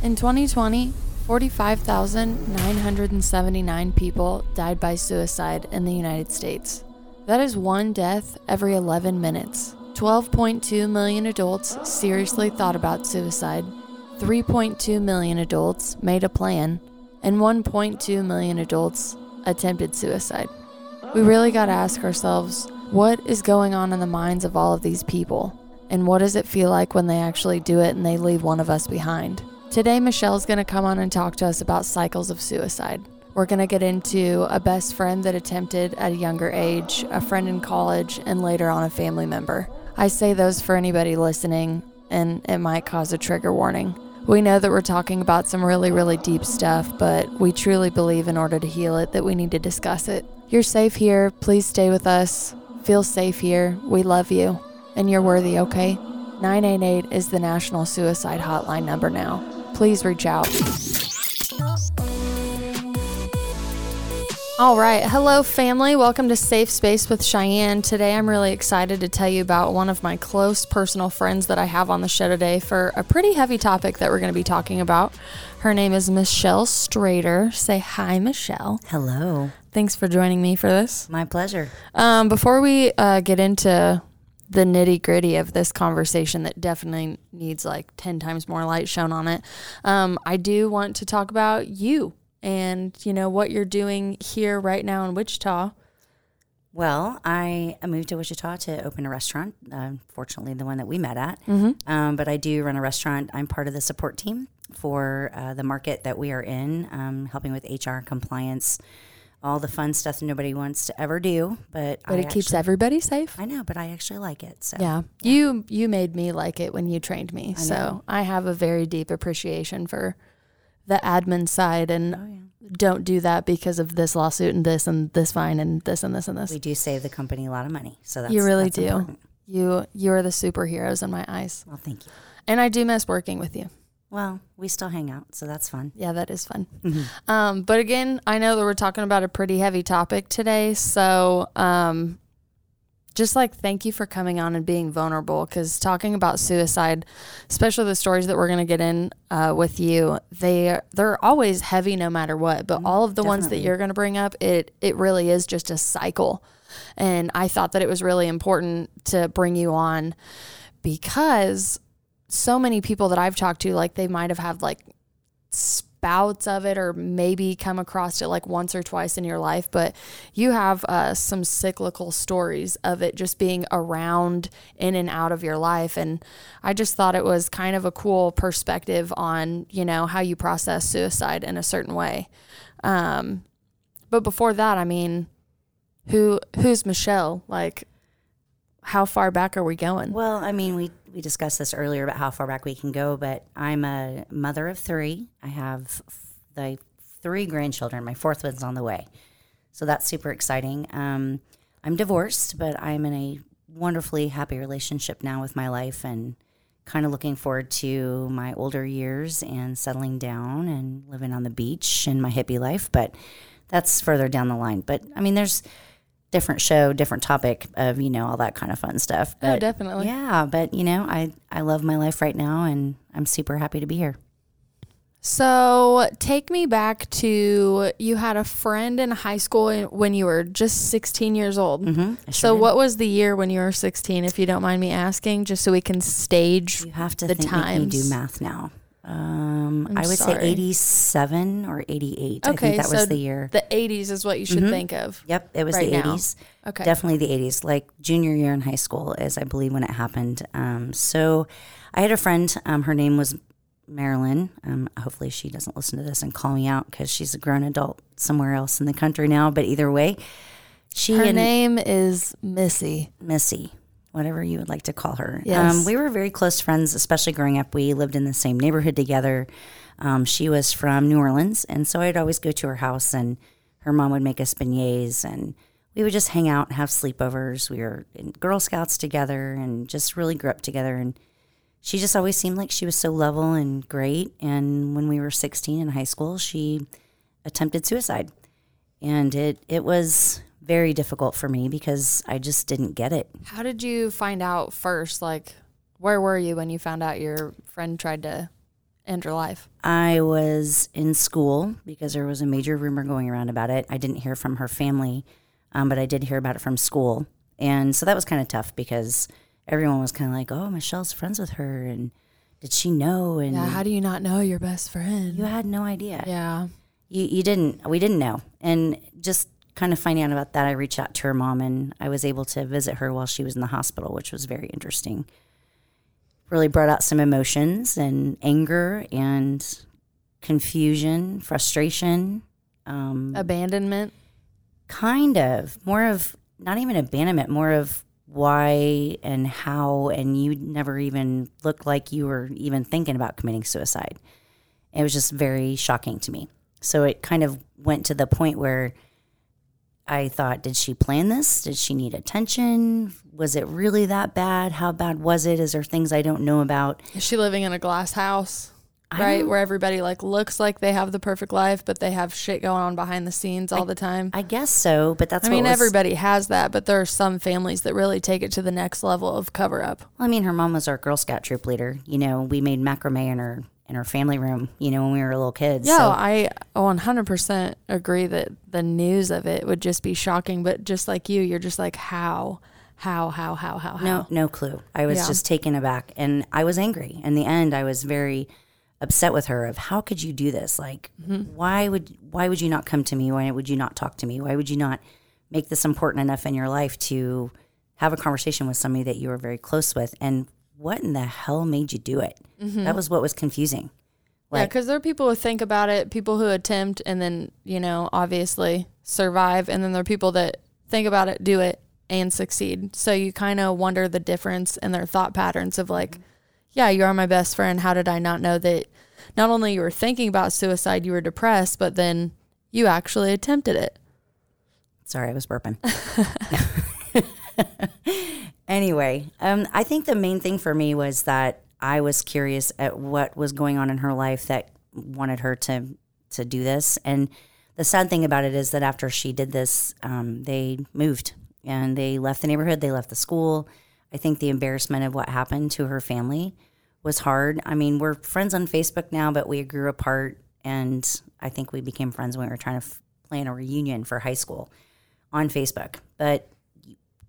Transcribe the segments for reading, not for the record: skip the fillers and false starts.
In 2020, 45,979 people died by suicide in the United States. That is one death every 11 minutes. 12.2 million adults seriously thought about suicide. 3.2 million adults made a plan, and 1.2 million adults attempted suicide. We really got to ask ourselves, what is going on in the minds of all of these people? And what does it feel like when they actually do it and they leave one of us behind? Today, Michelle's going to come on and talk to us about cycles of suicide. We're going to get into a best friend that attempted at a younger age, a friend in college, and later on a family member. I say those for anybody listening, and it might cause a trigger warning. We know that we're talking about some really, really deep stuff, but we truly believe in order to heal it that we need to discuss it. You're safe here. Please stay with us. Feel safe here. We love you. And you're worthy, okay? 988 is the National Suicide Hotline number now. Please reach out. All right. Hello, family. Welcome to Safe Space with Cheyenne. Today, I'm really excited to tell you about one of my close personal friends that I have on the show today for a pretty heavy topic that we're going to be talking about. Her name is Michelle Strader. Say hi, Michelle. Hello. Thanks for joining me for this. My pleasure. Before we get into the nitty gritty of this conversation that definitely needs like 10 times more light shown on it, I do want to talk about you. And, you know, what you're doing here right now in Wichita. Well, I moved to Wichita to open a restaurant, unfortunately the one that we met at. Mm-hmm. But I do run a restaurant. I'm part of the support team for the market that we are in, helping with HR, compliance, all the fun stuff that nobody wants to ever do. But it keeps everybody safe. I know, but I actually like it. So. Yeah. You made me like it when you trained me. So I have a very deep appreciation for the admin side, and don't do that because of this lawsuit and this fine and this and this and this. We do save the company a lot of money, so that's, you really that's do. Important. You are the superheroes in my eyes. Well, thank you. And I do miss working with you. Well, we still hang out, so that's fun. Yeah, that is fun. Mm-hmm. But again, I know that we're talking about a pretty heavy topic today, so just like thank you for coming on and being vulnerable, because talking about suicide, especially the stories that we're going to get in with you, they're always heavy no matter what. But all of the ones that you're going to bring up, it really is just a cycle. And I thought that it was really important to bring you on because so many people that I've talked to, like they might have had like bouts of it or maybe come across it like once or twice in your life, but you have some cyclical stories of it just being around in and out of your life. And I just thought it was kind of a cool perspective on, you know, how you process suicide in a certain way. But before that, I mean, who's Michelle? Like, how far back are we going? Well, I mean, we discussed this earlier about how far back we can go, but I'm a mother of three. I have the three grandchildren. My fourth one's on the way. So that's super exciting. I'm divorced, but I'm in a wonderfully happy relationship now with my life and kind of looking forward to my older years and settling down and living on the beach and my hippie life, but that's further down the line. But I mean, there's different show, different topic of, you know, all that kind of fun stuff. But, oh, definitely. Yeah, but, you know, I love my life right now, and I'm super happy to be here. So take me back to, you had a friend in high school when you were just 16 years old. Mm-hmm, so what was the year when you were 16, if you don't mind me asking, just so we can stage the times? You have to think you do math now. I would say 87 or 88. Okay, I think that was the year. The 80s is what you should think of. Yep, it was right the 80s. Now. Okay. Definitely the 80s. Like junior year in high school is, I believe, when it happened. So I had a friend. Her name was Marilyn. Hopefully she doesn't listen to this and call me out because she's a grown adult somewhere else in the country now. But either way, her name is Missy. Missy. Whatever you would like to call her. Yes. We were very close friends, especially growing up. We lived in the same neighborhood together. She was from New Orleans, and so I'd always go to her house, and her mom would make us beignets, and we would just hang out and have sleepovers. We were in Girl Scouts together and just really grew up together, and she just always seemed like she was so level and great, and when we were 16 in high school, she attempted suicide, and it was very difficult for me because I just didn't get it. How did you find out first? Like, where were you when you found out your friend tried to end your life? I was in school because there was a major rumor going around about it. I didn't hear from her family, but I did hear about it from school. And so that was kind of tough because everyone was kind of like, oh, Michelle's friends with her, and did she know? And yeah, how do you not know your best friend? You had no idea. Yeah. You didn't. We didn't know. And just kind of finding out about that, I reached out to her mom, and I was able to visit her while she was in the hospital, which was very interesting. Really brought out some emotions and anger and confusion, frustration. Abandonment? Kind of. More of, not even abandonment, more of why and how, and you never even looked like you were even thinking about committing suicide. It was just very shocking to me. So it kind of went to the point where I thought, did she plan this? Did she need attention? Was it really that bad? How bad was it? Is there things I don't know about? Is she living in a glass house, right? Where everybody like looks like they have the perfect life, but they have shit going on behind the scenes all the time. I guess so, but that's everybody has that, but there are some families that really take it to the next level of cover up. Well, I mean, her mom was our Girl Scout troop leader. You know, we made macrame in her family room, you know, when we were little kids. Yeah, so. I 100% agree that the news of it would just be shocking. But just like you're just like, how? No clue. I was just taken aback, and I was angry. In the end, I was very upset with her of how could you do this? Like, why would you not come to me? Why would you not talk to me? Why would you not make this important enough in your life to have a conversation with somebody that you were very close with? And what in the hell made you do it? Mm-hmm. That was what was confusing. Like, yeah, because there are people who think about it, people who attempt and then, you know, obviously survive. And then there are people that think about it, do it, and succeed. So you kind of wonder the difference in their thought patterns of like, yeah, you are my best friend. How did I not know that not only you were thinking about suicide, you were depressed, but then you actually attempted it. Sorry, I was burping. Anyway, I think the main thing for me was that I was curious at what was going on in her life that wanted her to do this. And the sad thing about it is that after she did this, they moved and they left the neighborhood. They left the school. I think the embarrassment of what happened to her family was hard. I mean, we're friends on Facebook now, but we grew apart. And I think we became friends when we were trying to plan a reunion for high school on Facebook. But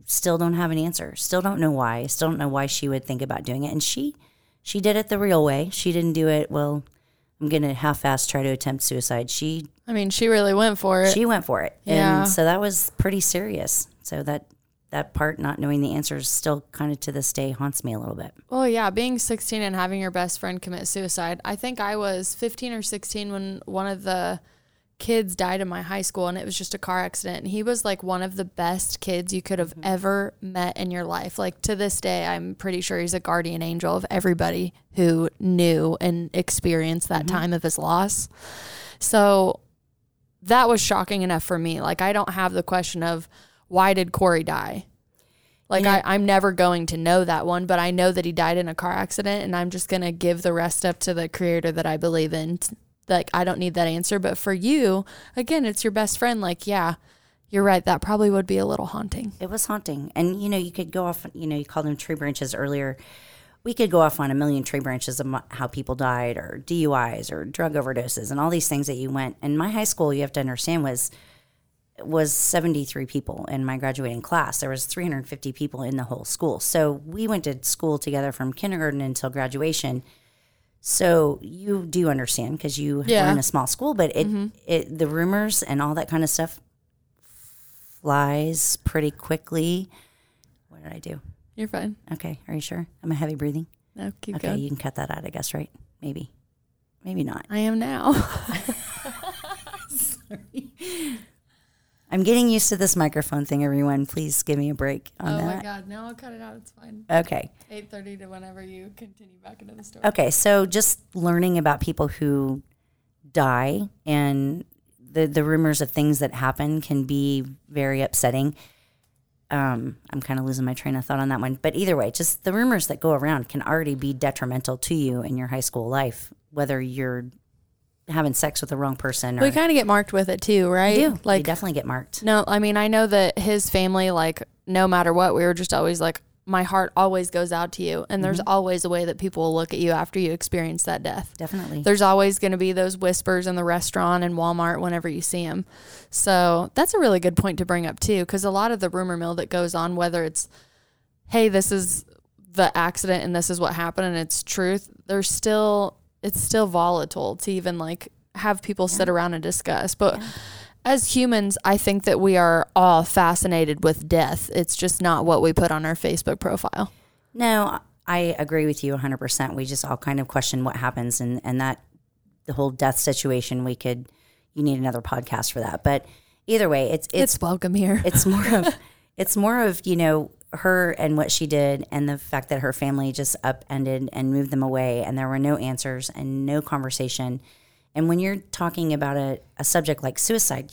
still don't have an answer. Still don't know why. Still don't know why she would think about doing it. And she did it the real way. She didn't do it, well, I'm going to half-ass try to attempt suicide. She really went for it. She went for it. Yeah. And so that was pretty serious. So that part, not knowing the answers, still kind of to this day haunts me a little bit. Well, yeah, being 16 and having your best friend commit suicide. I think I was 15 or 16 when one of the kids died in my high school, and it was just a car accident, and he was like one of the best kids you could have ever met in your life. Like, to this day, I'm pretty sure he's a guardian angel of everybody who knew and experienced that time of his loss. So that was shocking enough for me. Like, I don't have the question of why did Corey die. Like, yeah. I'm never going to know that one, but I know that he died in a car accident, and I'm just gonna give the rest up to the creator that I believe in. Like, I don't need that answer. But for you, again, it's your best friend. Like, yeah, you're right. That probably would be a little haunting. It was haunting. And, you know, you could go off, you know, you called them tree branches earlier. We could go off on a million tree branches of how people died, or DUIs, or drug overdoses, and all these things that you went. And my high school, you have to understand, was 73 people in my graduating class. There was 350 people in the whole school. So we went to school together from kindergarten until graduation. So you do understand, because you were in a small school, but the rumors and all that kind of stuff flies pretty quickly. What did I do? You're fine. Okay. Are you sure? Am I heavy breathing? No, keep going. Okay, you can cut that out, I guess, right? Maybe. Maybe not. I am now. Sorry. I'm getting used to this microphone thing, everyone. Please give me a break on that. Oh, my God. No, I'll cut it out. It's fine. Okay. 8:30 to whenever you continue back into the story. Okay, so just learning about people who die and the rumors of things that happen can be very upsetting. I'm kind of losing my train of thought on that one. But either way, just the rumors that go around can already be detrimental to you in your high school life, whether you're having sex with the wrong person. We kind of get marked with it too, right? You do. Like, you definitely get marked. No, I mean, I know that his family, like, no matter what, we were just always like, my heart always goes out to you. And there's always a way that people will look at you after you experience that death. Definitely. There's always going to be those whispers in the restaurant and Walmart whenever you see them. So that's a really good point to bring up too, because a lot of the rumor mill that goes on, whether it's, hey, this is the accident and this is what happened and it's truth, there's still, it's still volatile to even like have people sit around and discuss. But as humans, I think that we are all fascinated with death. It's just not what we put on our Facebook profile. No, I agree with you 100%. We just all kind of question what happens, and that the whole death situation, we could, you need another podcast for that. But either way, it's welcome here. It's more of, you know, her and what she did and the fact that her family just upended and moved them away, and there were no answers and no conversation. And when you're talking about a subject like suicide,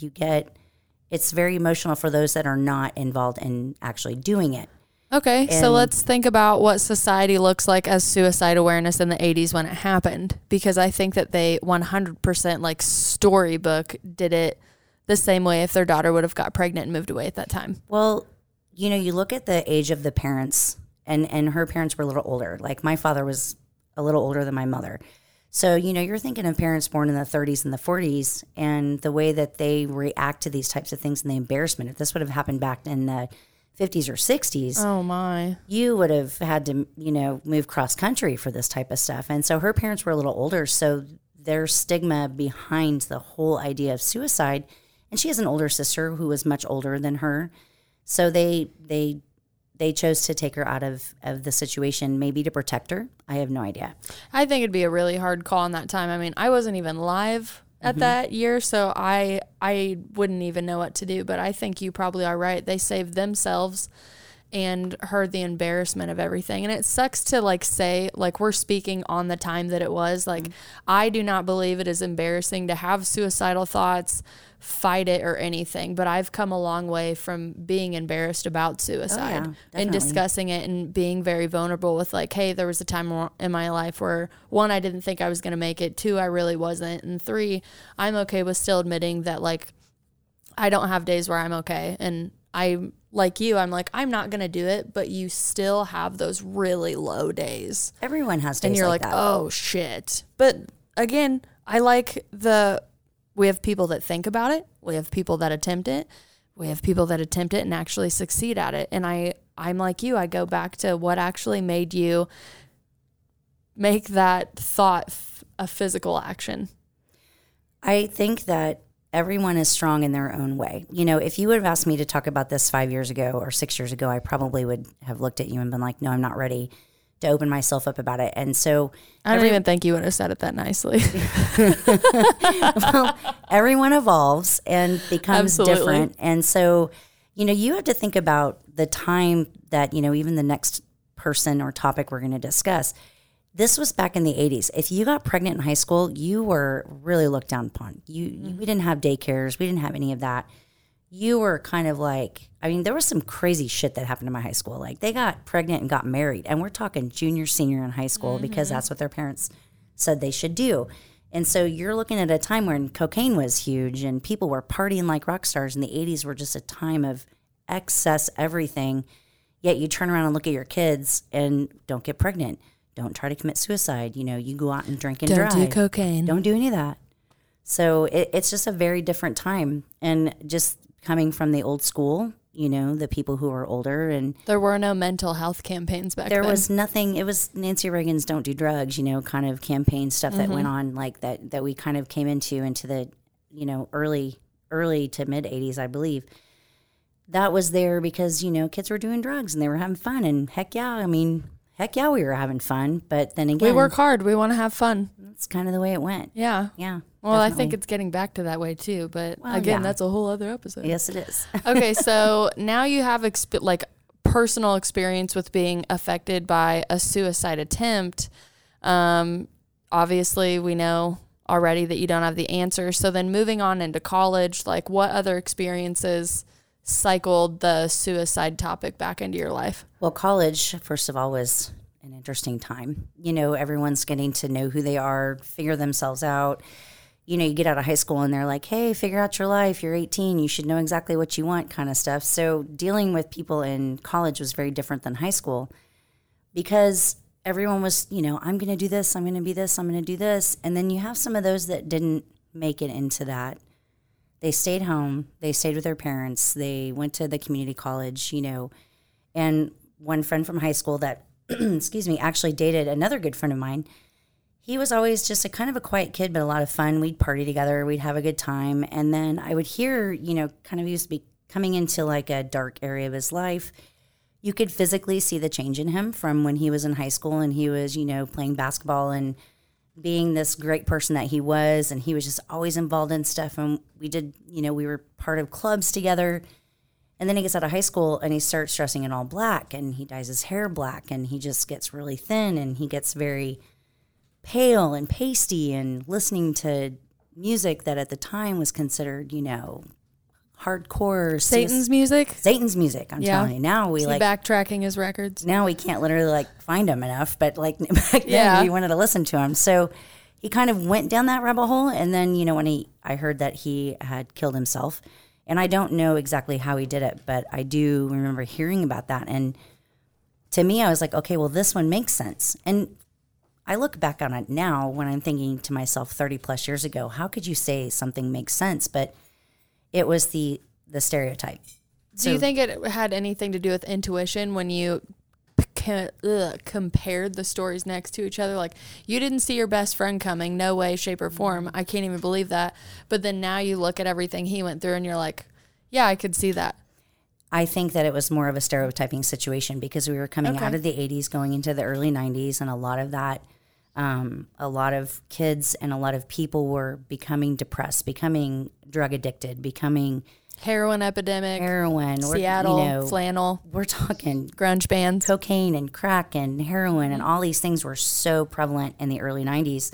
it's very emotional for those that are not involved in actually doing it. Okay, and so let's think about what society looks like as suicide awareness in the 80s when it happened, because I think that they 100% like storybook did it the same way if their daughter would have got pregnant and moved away at that time. Well, you know, you look at the age of the parents, and her parents were a little older. Like my father was a little older than my mother. So, you know, you're thinking of parents born in the 30s and the 40s and the way that they react to these types of things and the embarrassment. If this would have happened back in the 50s or 60s, oh my, you would have had to, you know, move cross country for this type of stuff. And so her parents were a little older, so their stigma behind the whole idea of suicide. And she has an older sister who was much older than her. So they chose to take her out of the situation, maybe to protect her. I have no idea. I think it'd be a really hard call in that time. I mean, I wasn't even live at that year, so I wouldn't even know what to do. But I think you probably are right. They saved themselves and her the embarrassment of everything. And it sucks to, like, say, like, we're speaking on the time that it was. Like, I do not believe it is embarrassing to have suicidal thoughts, fight it, or anything. But I've come a long way from being embarrassed about suicide and discussing it and being very vulnerable with, like, hey, there was a time in my life where, one, I didn't think I was going to make it. Two, I really wasn't. And three, I'm okay with still admitting that, like, I don't have days where I'm okay. And I, like you, I'm like, I'm not going to do it, but you still have those really low days. Everyone has days. And you're like that. Oh, shit. But again, I like we have people that think about it. We have people that attempt it. We have people that attempt it and actually succeed at it. And I'm like you. I go back to what actually made you make that thought a physical action. I think that everyone is strong in their own way. You know, if you would have asked me to talk about this 5 years ago or 6 years ago, I probably would have looked at you and been like, no, I'm not ready to open myself up about it. And so I don't even think you would have said it that nicely. Well, everyone evolves and becomes different. And so, you know, you have to think about the time that, you know, even the next person or topic we're going to discuss. This was back in the 80s. If you got pregnant in high school, you were really looked down upon. We didn't have daycares. We didn't have any of that. You were kind of like, I mean, there was some crazy shit that happened in my high school. Like, they got pregnant and got married. And we're talking junior, senior in high school because that's what their parents said they should do. And so you're looking at a time when cocaine was huge and people were partying like rock stars. And the 80s were just a time of excess everything. Yet you turn around and look at your kids and don't get pregnant. Don't try to commit suicide. You know, you go out and drink and drive. Don't do cocaine. Don't do any of that. So it's just a very different time. And just coming from the old school, you know, the people who are older. And there were no mental health campaigns back then. There was nothing. It was Nancy Reagan's don't do drugs, you know, kind of campaign stuff that went on like that we kind of came into the, you know, early to mid 80s, I believe. That was there because, you know, kids were doing drugs and they were having fun. And Heck yeah, we were having fun, but then again, we work hard. We want to have fun. That's kind of the way it went. Yeah. Yeah. Well, definitely. I think it's getting back to that way too, but that's a whole other episode. Yes, it is. Okay, so now you have personal experience with being affected by a suicide attempt. Obviously, we know already that you don't have the answer. So then moving on into college, like, what other experiences cycled the suicide topic back into your life? Well, college, first of all, was an interesting time. You know, everyone's getting to know who they are, figure themselves out. you know, you get out of high school and they're like, hey, figure out your life. You're 18. You should know exactly what you want kind of stuff. So dealing with people in college was very different than high school because everyone was, you know, I'm going to do this. I'm going to be this. I'm going to do this. And then you have some of those that didn't make it into that. They stayed home. They stayed with their parents. They went to the community college, you know. And one friend from high school that, excuse me, actually dated another good friend of mine, he was always just a kind of a quiet kid, but a lot of fun. We'd party together. We'd have a good time. And then I would hear, you know, kind of he was coming into like a dark area of his life. You could physically see the change in him from when he was in high school and he was, you know, playing basketball and being this great person that he was. And he was just always involved in stuff. And we did, you know, we were part of clubs together. And then he gets out of high school and he starts dressing in all black and he dyes his hair black and he just gets really thin and he gets very pale and pasty and listening to music that at the time was considered, you know, hardcore. Satan's music? Satan's music, I'm telling you. Now we like backtracking his records. Now we can't literally like find him enough, but like back then we wanted to listen to him. So he kind of went down that rabbit hole and then, you know, when I heard that he had killed himself and I don't know exactly how he did it, but I do remember hearing about that. And to me, I was like, okay, well, this one makes sense. And I look back on it now when I'm thinking to myself 30 plus years ago, how could you say something makes sense? But it was the stereotype. So, do you think it had anything to do with intuition when you compared the stories next to each other? Like, you didn't see your best friend coming, no way, shape, or form. I can't even believe that. But then now you look at everything he went through and you're like, yeah, I could see that. I think that it was more of a stereotyping situation because we were coming out of the 80s, going into the early 90s, and a lot of that, a lot of kids and a lot of people were becoming depressed, becoming drug addicted, becoming heroin epidemic, Seattle, you know, flannel. We're talking grunge bands, cocaine and crack and heroin, and all these things were so prevalent in the early 90s.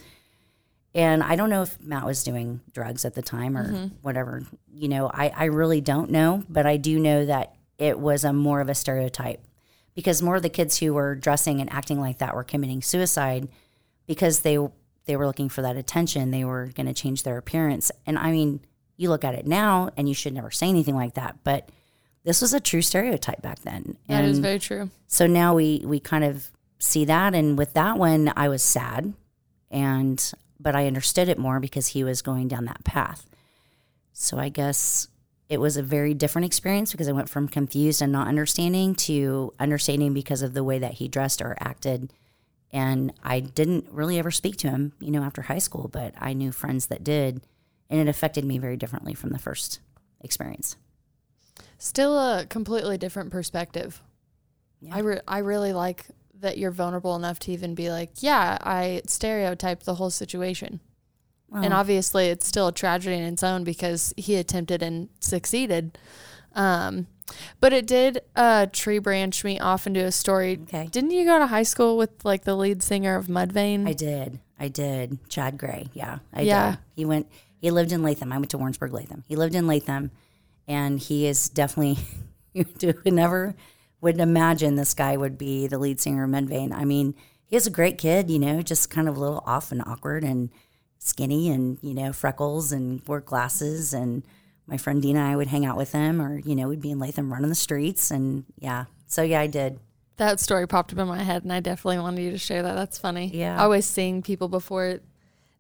And I don't know if Matt was doing drugs at the time or whatever, you know, I really don't know, but I do know that it was a more of a stereotype because more of the kids who were dressing and acting like that were committing suicide because they were looking for that attention. They were going to change their appearance. And I mean, you look at it now and you should never say anything like that, but this was a true stereotype back then. And that is very true. So now we kind of see that. And with that one, I was sad and but I understood it more because he was going down that path. So I guess it was a very different experience because I went from confused and not understanding to understanding because of the way that he dressed or acted. And I didn't really ever speak to him, you know, after high school, but I knew friends that did, and it affected me very differently from the first experience. Still a completely different perspective. Yeah. I really like that you're vulnerable enough to even be like, yeah, I stereotyped the whole situation. Wow. And obviously it's still a tragedy in its own because he attempted and succeeded. But it did tree branch me off into a story. Okay. Didn't you go to high school with like the lead singer of Mudvayne? I did. Chad Gray. Yeah, I did. He lived in Latham. I went to Warrensburg, Latham. He lived in Latham and he is definitely, you never would imagine this guy would be the lead singer of Mudvayne. I mean, he was a great kid, you know, just kind of a little off and awkward and skinny and, you know, freckles and wore glasses. And my friend Dina and I would hang out with him or, you know, we'd be in Latham running the streets. And yeah, so yeah, I did. That story popped up in my head and I definitely wanted you to share that. That's funny. Yeah. Always seeing people before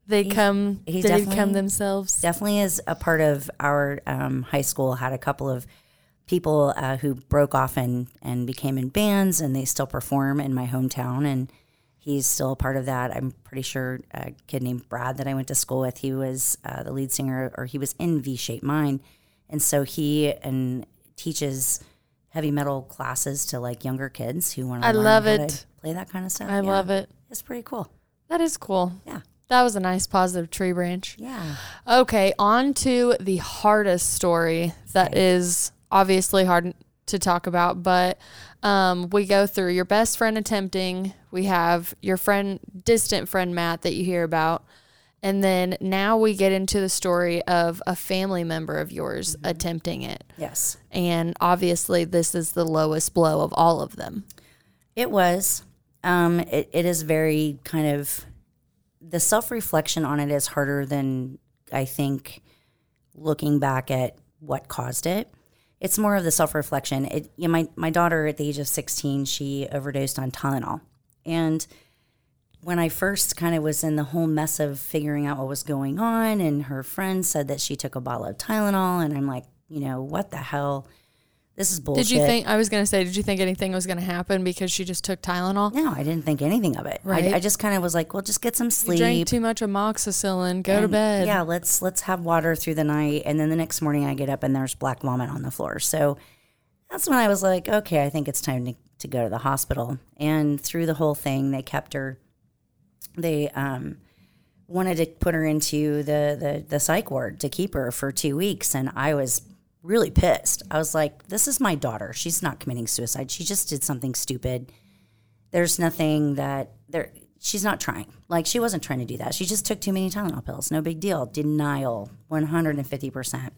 they become themselves. Definitely is a part of our high school, had a couple of people who broke off and became in bands, and they still perform in my hometown, and he's still a part of that. I'm pretty sure a kid named Brad that I went to school with, he was the lead singer, or he was in V Shape Mine, and so he and teaches heavy metal classes to like younger kids who want to play that kind of stuff. I love it. It's pretty cool. That is cool. Yeah. That was a nice positive tree branch. Yeah. Okay, on to the hardest story that is obviously hard to talk about, but we go through your best friend attempting, we have your friend, distant friend Matt that you hear about, and then now we get into the story of a family member of yours attempting it. Yes. And obviously this is the lowest blow of all of them. It was. It is very kind of, the self-reflection on it is harder than I think looking back at what caused it, it's more of the self-reflection. My daughter at the age of 16, she overdosed on Tylenol. And when I first kind of was in the whole mess of figuring out what was going on, and her friend said that she took a bottle of Tylenol, and I'm like, you know, what the hell? This is bullshit. Did you think anything was going to happen because she just took Tylenol? No, I didn't think anything of it. Right. I just kind of was like, well, just get some sleep. You drank too much amoxicillin. Go to bed. Yeah, let's have water through the night. And then the next morning I get up and there's black vomit on the floor. So that's when I was like, okay, I think it's time to go to the hospital. And through the whole thing, they kept her. They wanted to put her into the psych ward to keep her for 2 weeks. And I was really pissed. I was like, this is my daughter. She's not committing suicide. She just did something stupid. There's nothing she's not trying. Like, she wasn't trying to do that. She just took too many Tylenol pills. No big deal. Denial, 150%.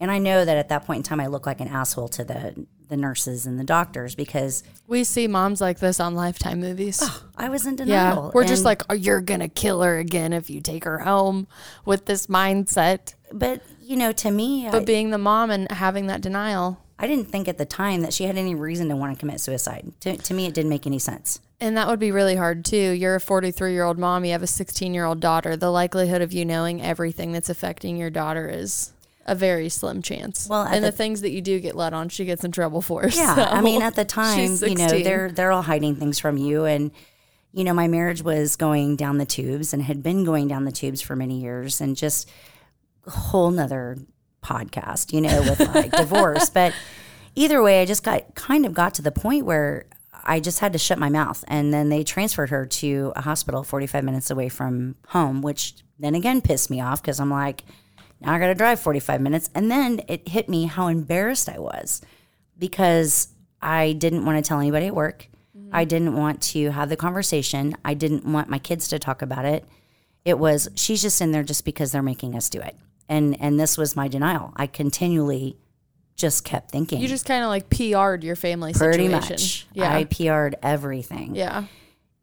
And I know that at that point in time, I look like an asshole to the nurses and the doctors because we see moms like this on Lifetime movies. Oh, I was in denial. Yeah, we're just like, oh, you're going to kill her again if you take her home with this mindset. But, you know, to me... But being the mom and having that denial... I didn't think at the time that she had any reason to want to commit suicide. To me, it didn't make any sense. And that would be really hard, too. You're a 43-year-old mom. You have a 16-year-old daughter. The likelihood of you knowing everything that's affecting your daughter is... a very slim chance. Well, and the things that you do get let on, she gets in trouble for. Yeah, so. I mean, at the time, you know, they're all hiding things from you. And, you know, my marriage was going down the tubes and had been going down the tubes for many years, and just a whole nother podcast, you know, with like divorce. But either way, I just got to the point where I just had to shut my mouth. And then they transferred her to a hospital 45 minutes away from home, which then again pissed me off because I'm like, now I got to drive 45 minutes. And then it hit me how embarrassed I was because I didn't want to tell anybody at work. Mm-hmm. I didn't want to have the conversation. I didn't want my kids to talk about it. It was, she's just in there just because they're making us do it. And this was my denial. I continually just kept thinking. You just kind of like PR'd your family situation. Pretty much. Yeah. I PR'd everything. Yeah.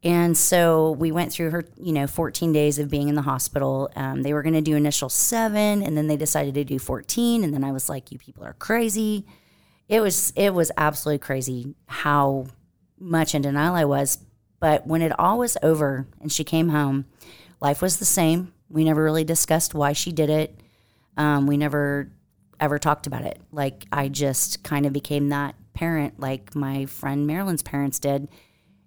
And so we went through her, you know, 14 days of being in the hospital. They were going to do initial 7, and then they decided to do 14. And then I was like, you people are crazy. It was absolutely crazy how much in denial I was. But when it all was over and she came home, life was the same. We never really discussed why she did it. We never ever talked about it. Like, I just kind of became that parent like my friend Marilyn's parents did.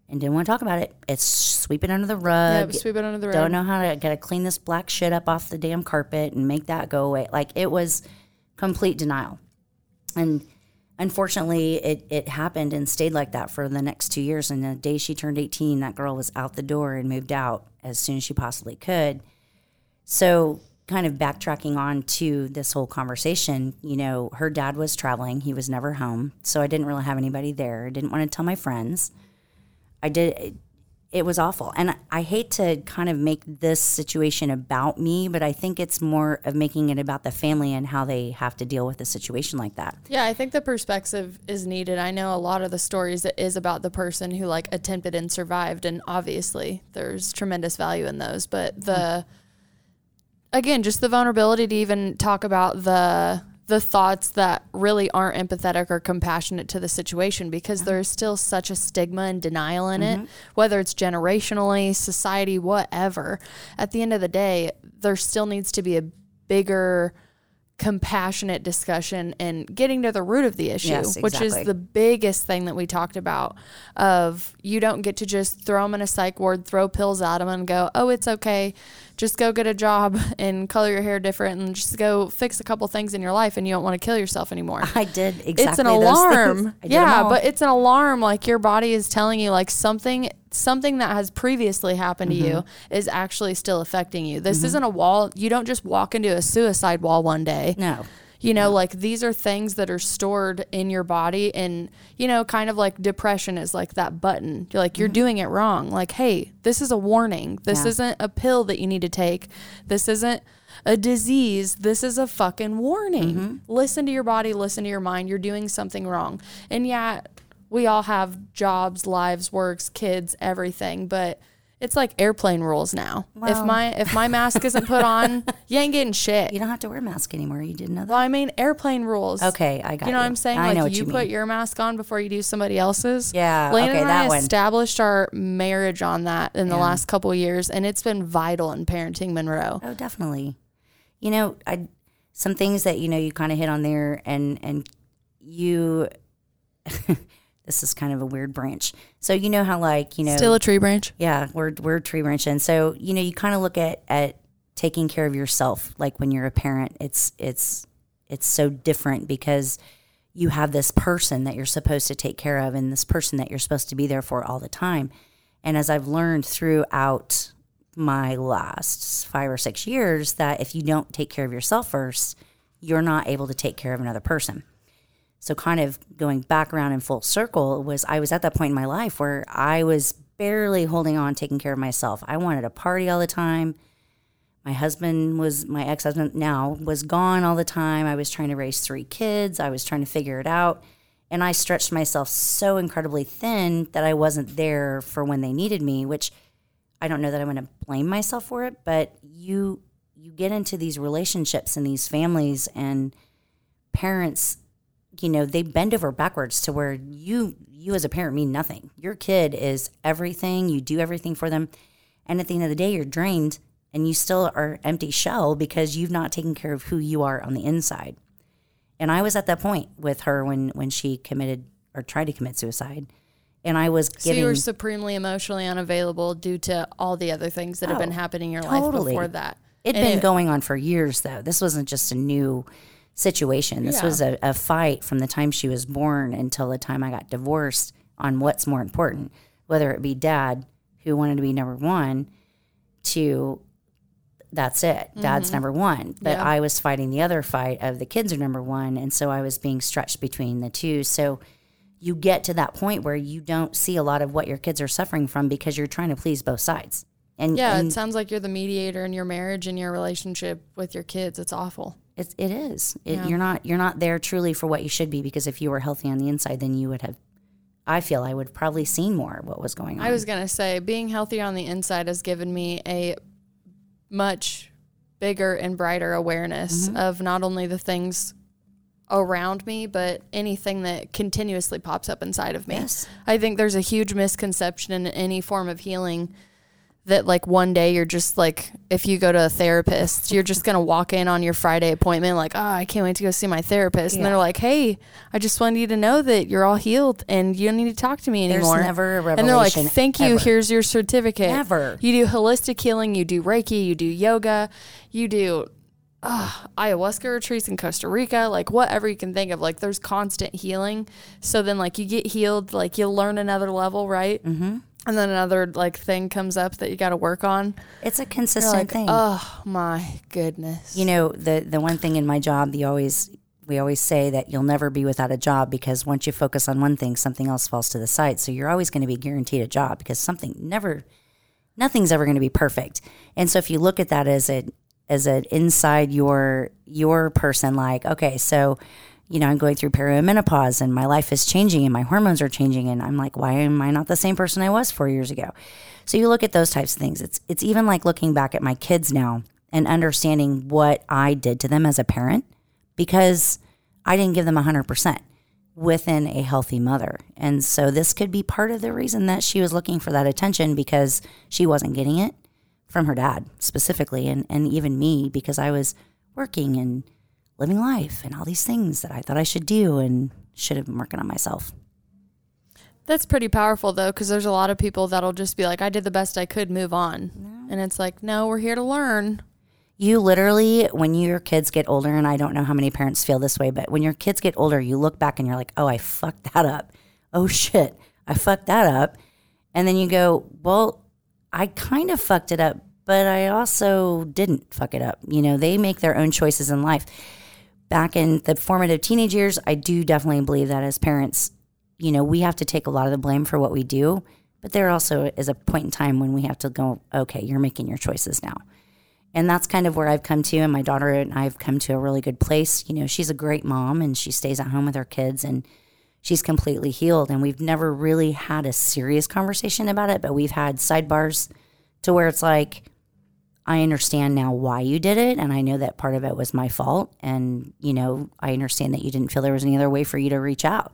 And didn't want to talk about it. It's sweeping under the rug. Yeah, sweep it under the rug. Don't know how to, gotta clean this black shit up off the damn carpet and make that go away. Like, it was complete denial. And unfortunately, it happened and stayed like that for the next 2 years. And the day she turned 18, that girl was out the door and moved out as soon as she possibly could. So kind of backtracking on to this whole conversation, you know, her dad was traveling. He was never home. So I didn't really have anybody there. I didn't want to tell my friends. It was awful. And I hate to kind of make this situation about me, but I think it's more of making it about the family and how they have to deal with a situation like that. Yeah, I think the perspective is needed. I know a lot of the stories it is about the person who like attempted and survived, and obviously there's tremendous value in those. But again, just the vulnerability to even talk about the thoughts that really aren't empathetic or compassionate to the situation, because there's still such a stigma and denial in it, whether it's generationally, society, whatever. At the end of the day, there still needs to be a bigger compassionate discussion and getting to the root of the issue, which is the biggest thing that we talked about. Of, you don't get to just throw them in a psych ward, throw pills at them and go, oh, it's okay, just go get a job and color your hair different and just go fix a couple things in your life, and you don't want to kill yourself anymore. I did exactly. It's an alarm. Yeah, but it's an alarm. Like, your body is telling you like something that has previously happened to you is actually still affecting you. This isn't a wall. You don't just walk into a suicide wall one day. No. You know, like, these are things that are stored in your body, and, you know, kind of like depression is like that button. You're like, you're doing it wrong. Like, hey, this is a warning. This isn't a pill that you need to take. This isn't a disease. This is a fucking warning. Listen to your body. Listen to your mind. You're doing something wrong. And yeah, we all have jobs, lives, works, kids, everything, but It's like airplane rules now. Wow. If my mask isn't put on, you ain't getting shit. You don't have to wear a mask anymore. You didn't know that? Well, I mean, airplane rules. Okay, I got it. You know what I'm saying? I know what you mean. Put your mask on before you do somebody else's. Yeah, Lane okay, and I that established one. Our marriage on that in the last couple of years, and it's been vital in parenting Monroe. Oh, definitely. You know, some things that, you know, you kind of hit on there, and you... This is kind of a weird branch. So you know how, like, you know, still a tree branch. Yeah, we're tree branch, and so, you know, you kind of look at taking care of yourself. Like when you're a parent, it's so different because you have this person that you're supposed to take care of, and this person that you're supposed to be there for all the time. And as I've learned throughout my last 5 or 6 years, that if you don't take care of yourself first, you're not able to take care of another person. So kind of going back around in full circle I was at that point in my life where I was barely holding on, taking care of myself. I wanted to party all the time. My ex-husband now was gone all the time. I was trying to raise 3 kids. I was trying to figure it out. And I stretched myself so incredibly thin that I wasn't there for when they needed me, which I don't know that I'm going to blame myself for it. But you get into these relationships and these families and parents, you know, they bend over backwards to where you as a parent mean nothing. Your kid is everything. You do everything for them. And at the end of the day, you're drained and you still are empty shell because you've not taken care of who you are on the inside. And I was at that point with her when she committed or tried to commit suicide. And I was So you were supremely emotionally unavailable due to all the other things that have been happening in your life before that. It'd been going on for years, though. This wasn't just a new situation. This was a fight from the time she was born until the time I got divorced on what's more important, whether it be dad, who wanted to be number one, to that's it, dad's number one. But I was fighting the other fight of the kids are number one, and so I was being stretched between the two. So you get to that point where you don't see a lot of what your kids are suffering from because you're trying to please both sides. And it sounds like you're the mediator in your marriage and your relationship with your kids. It's awful. It is. You're not there truly for what you should be, because if you were healthy on the inside, then you would have, I feel I would probably seen more of what was going on. I was going to say, being healthy on the inside has given me a much bigger and brighter awareness of not only the things around me, but anything that continuously pops up inside of me. Yes. I think there's a huge misconception in any form of healing that, like, one day you're just, like, if you go to a therapist, you're just going to walk in on your Friday appointment like, oh, I can't wait to go see my therapist. And they're like, hey, I just wanted you to know that you're all healed and you don't need to talk to me anymore. There's never a revelation. And they're like, thank you, here's your certificate. Never. You do holistic healing, you do Reiki, you do yoga, you do ayahuasca retreats in Costa Rica, like, whatever you can think of. Like, there's constant healing. So then, like, you get healed, like, you learn another level, right? Mm-hmm. And then another, like, thing comes up that you got to work on. It's a consistent thing. Oh my goodness! You know, the one thing in my job, we always say that you'll never be without a job, because once you focus on one thing, something else falls to the side. So you're always going to be guaranteed a job, because nothing's ever going to be perfect. And so if you look at that as an inside your person, like, okay, so, you know, I'm going through perimenopause and my life is changing and my hormones are changing. And I'm like, why am I not the same person I was 4 years ago? So you look at those types of things. It's even like looking back at my kids now and understanding what I did to them as a parent, because I didn't give them 100% within a healthy mother. And so this could be part of the reason that she was looking for that attention, because she wasn't getting it from her dad specifically. And even me, because I was working and living life and all these things that I thought I should do and should have been working on myself. That's pretty powerful, though, because there's a lot of people that'll just be like, I did the best I could, move on. No. And it's like, no, we're here to learn. You literally, when your kids get older, and I don't know how many parents feel this way, but when your kids get older, you look back and you're like, oh, I fucked that up. Oh, shit, I fucked that up. And then you go, well, I kind of fucked it up, but I also didn't fuck it up. You know, they make their own choices in life. Back in the formative teenage years, I do definitely believe that as parents, you know, we have to take a lot of the blame for what we do, but there also is a point in time when we have to go, okay, you're making your choices now. And that's kind of where I've come to, and my daughter and I've come to a really good place. You know, she's a great mom, and she stays at home with her kids, and she's completely healed, and we've never really had a serious conversation about it, but we've had sidebars to where it's like, I understand now why you did it, and I know that part of it was my fault, and, you know, I understand that you didn't feel there was any other way for you to reach out.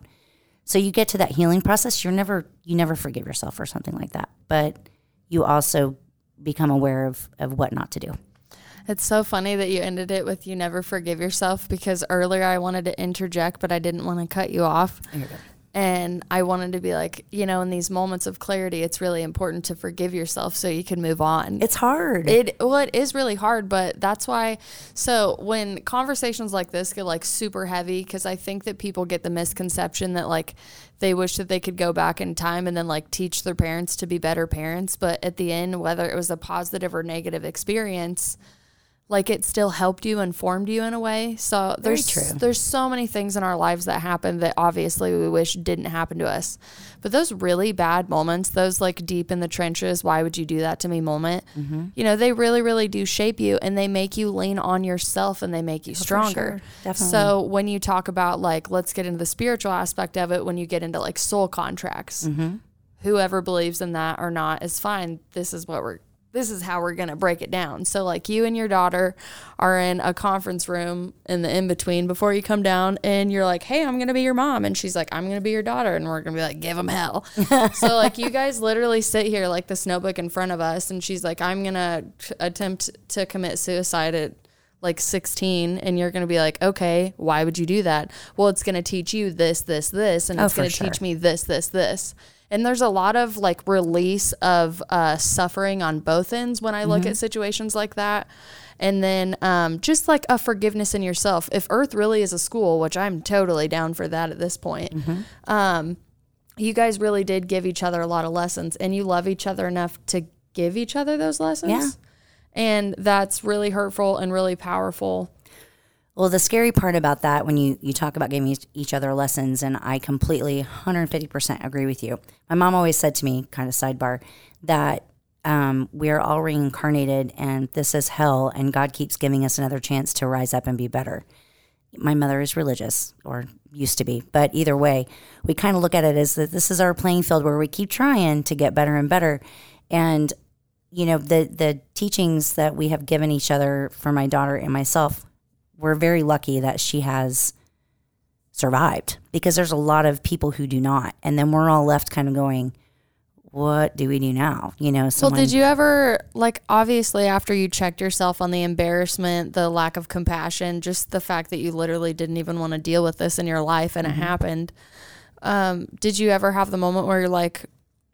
So you get to that healing process, you never forgive yourself or something like that, but you also become aware of what not to do. It's so funny that you ended it with you never forgive yourself, because earlier I wanted to interject, but I didn't want to cut you off. And I wanted to be like, you know, in these moments of clarity, it's really important to forgive yourself so you can move on. It's hard. It is really hard, but that's why. So when conversations like this get like super heavy, because I think that people get the misconception that like they wish that they could go back in time and then like teach their parents to be better parents. But at the end, whether it was a positive or negative experience, like it still helped you and formed you in a way. So there's so many things in our lives that happen that obviously we wish didn't happen to us. But those really bad moments, those like deep in the trenches, why would you do that to me moment, mm-hmm. you know, they really, really do shape you, and they make you lean on yourself, and they make you stronger. Sure. So when you talk about like, let's get into the spiritual aspect of it, when you get into like soul contracts, mm-hmm. whoever believes in that or not is fine. This is how we're going to break it down. So like you and your daughter are in a conference room in the in-between before you come down, and you're like, hey, I'm going to be your mom. And she's like, I'm going to be your daughter. And we're going to be like, give them hell. So like you guys literally sit here like this notebook in front of us. And she's like, I'm going to attempt to commit suicide at like 16. And you're going to be like, okay, why would you do that? Well, it's going to teach you this, this, this. And it's going to teach me this, this, this. And there's a lot of like release of suffering on both ends when I look mm-hmm. at situations like that. And then just like a forgiveness in yourself. If Earth really is a school, which I'm totally down for that at this point, mm-hmm. You guys really did give each other a lot of lessons, and you love each other enough to give each other those lessons. Yeah. And that's really hurtful and really powerful. Well, the scary part about that, when you talk about giving each other lessons, and I completely 150% agree with you. My mom always said to me, kind of sidebar, that we are all reincarnated and this is hell, and God keeps giving us another chance to rise up and be better. My mother is religious, or used to be, but either way, we kind of look at it as that this is our playing field where we keep trying to get better and better. And, you know, the teachings that we have given each other for my daughter and myself, we're very lucky that she has survived, because there's a lot of people who do not. And then we're all left kind of going, what do we do now? You know, well, did you ever, like, obviously after you checked yourself on the embarrassment, the lack of compassion, just the fact that you literally didn't even want to deal with this in your life and mm-hmm. it happened. Did you ever have the moment where you're like,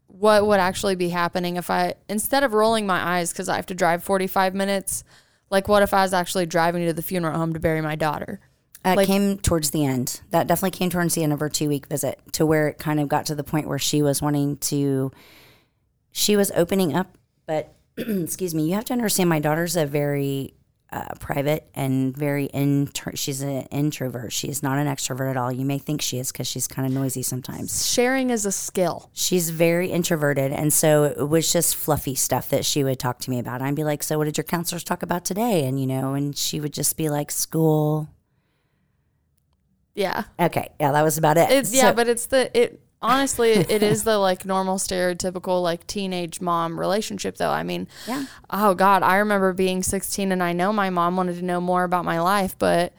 what would actually be happening if I, instead of rolling my eyes, 'cause I have to drive 45 minutes, like, what if I was actually driving to the funeral home to bury my daughter? That came towards the end. That definitely came towards the end of her 2-week visit, to where it kind of got to the point where she was wanting to, she was opening up, but, excuse me, you have to understand my daughter's a very private and very, she's an introvert. She's not an extrovert at all. You may think she is, because she's kind of noisy sometimes. Sharing is a skill. She's very introverted, and so it was just fluffy stuff that she would talk to me about. I'd be like, so what did your counselors talk about today? And, you know, and she would just be like, school. Yeah. Okay. Yeah, that was about it. Honestly, it is the like normal stereotypical like teenage mom relationship though. I mean, yeah. Oh God, I remember being 16, and I know my mom wanted to know more about my life, but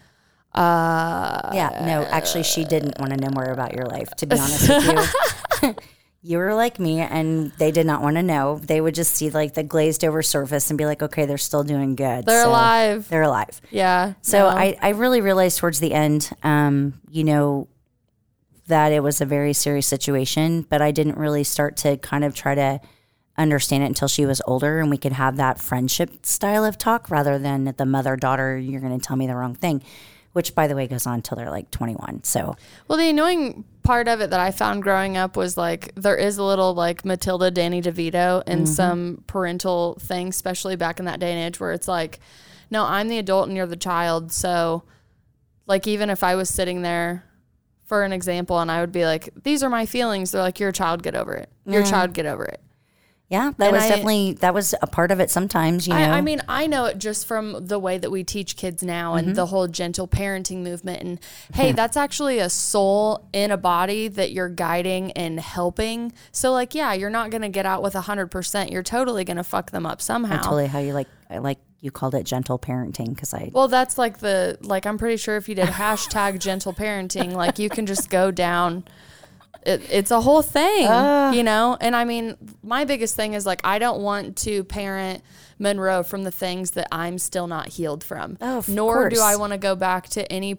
actually she didn't want to know more about your life, to be honest with you. You were like me, and they did not want to know. They would just see like the glazed over surface and be like, okay, they're still doing good. They're alive. They're alive. Yeah. So no. I really realized towards the end, you know, that it was a very serious situation, but I didn't really start to kind of try to understand it until she was older, and we could have that friendship style of talk rather than the mother-daughter, you're going to tell me the wrong thing, which, by the way, goes on until they're like 21. So, well, the annoying part of it that I found growing up was like there is a little like Matilda, Danny DeVito and mm-hmm. some parental thing, especially back in that day and age, where it's like, no, I'm the adult and you're the child. So like even if I was sitting there, for an example, and I would be like, these are my feelings. They're like, your child, get over it. Your child, get over it. Yeah, that was definitely, that was a part of it sometimes, you know. I mean, I know it just from the way that we teach kids now and the whole gentle parenting movement. And, hey, that's actually a soul in a body that you're guiding and helping. So, like, yeah, you're not going to get out with 100%. You're totally going to fuck them up somehow. That's totally how you, like, I like. You called it gentle parenting because I... Well, that's like the... Like, I'm pretty sure if you did hashtag gentle parenting, like, you can just go down... It's a whole thing, you know? And I mean, my biggest thing is like, I don't want to parent Monroe from the things that I'm still not healed from. Oh, nor do I want to go back to any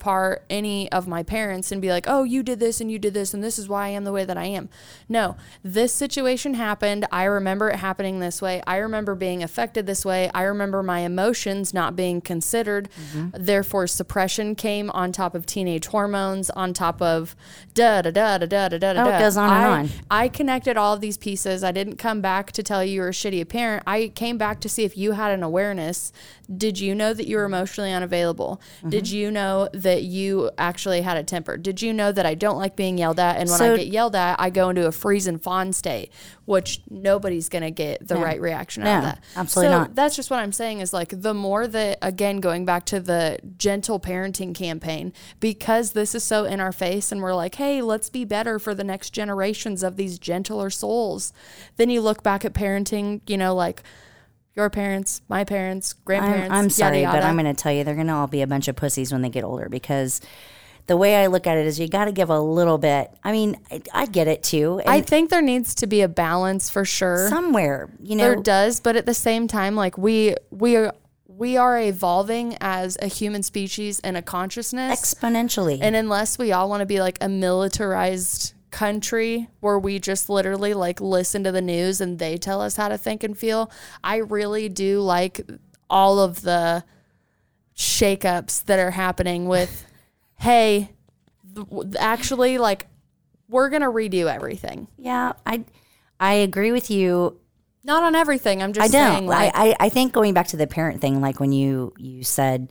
of my parents and be like, oh, you did this and you did this and this is why I am the way that I am. No, this situation happened. I remember it happening this way. I remember being affected this way. I remember my emotions not being considered. Mm-hmm. Therefore, suppression came on top of teenage hormones, on top of da-da-da-da-da-da-da. Oh, it goes on and on. I connected all of these pieces. I didn't come back to tell you you were a shitty parent. I came back to see if you had an awareness. Did you know that you were emotionally unavailable? Mm-hmm. Did you know that you actually had a temper? Did you know that I don't like being yelled at? And when I get yelled at, I go into a freeze and fawn state, which nobody's going to get the right reaction out of that. Absolutely not. That's just what I'm saying is like the more that, again, going back to the gentle parenting campaign, because this is so in our face and we're like, hey, let's be better for the next generations of these gentler souls. Then you look back at parenting, you know, like your parents, my parents, grandparents. I'm sorry, yada, yada. But I'm going to tell you, they're going to all be a bunch of pussies when they get older because the way I look at it is you got to give a little bit. I mean, I get it too. And I think there needs to be a balance for sure. Somewhere, you know. There does, but at the same time, like we are evolving as a human species and a consciousness. Exponentially. And unless we all want to be like a militarized country where we just literally like listen to the news and they tell us how to think and feel, I really do like all of the shakeups that are happening with... Hey, actually, like, we're going to redo everything. Yeah, I agree with you. Not on everything. I'm just saying. Like, I think going back to the parent thing, like when you said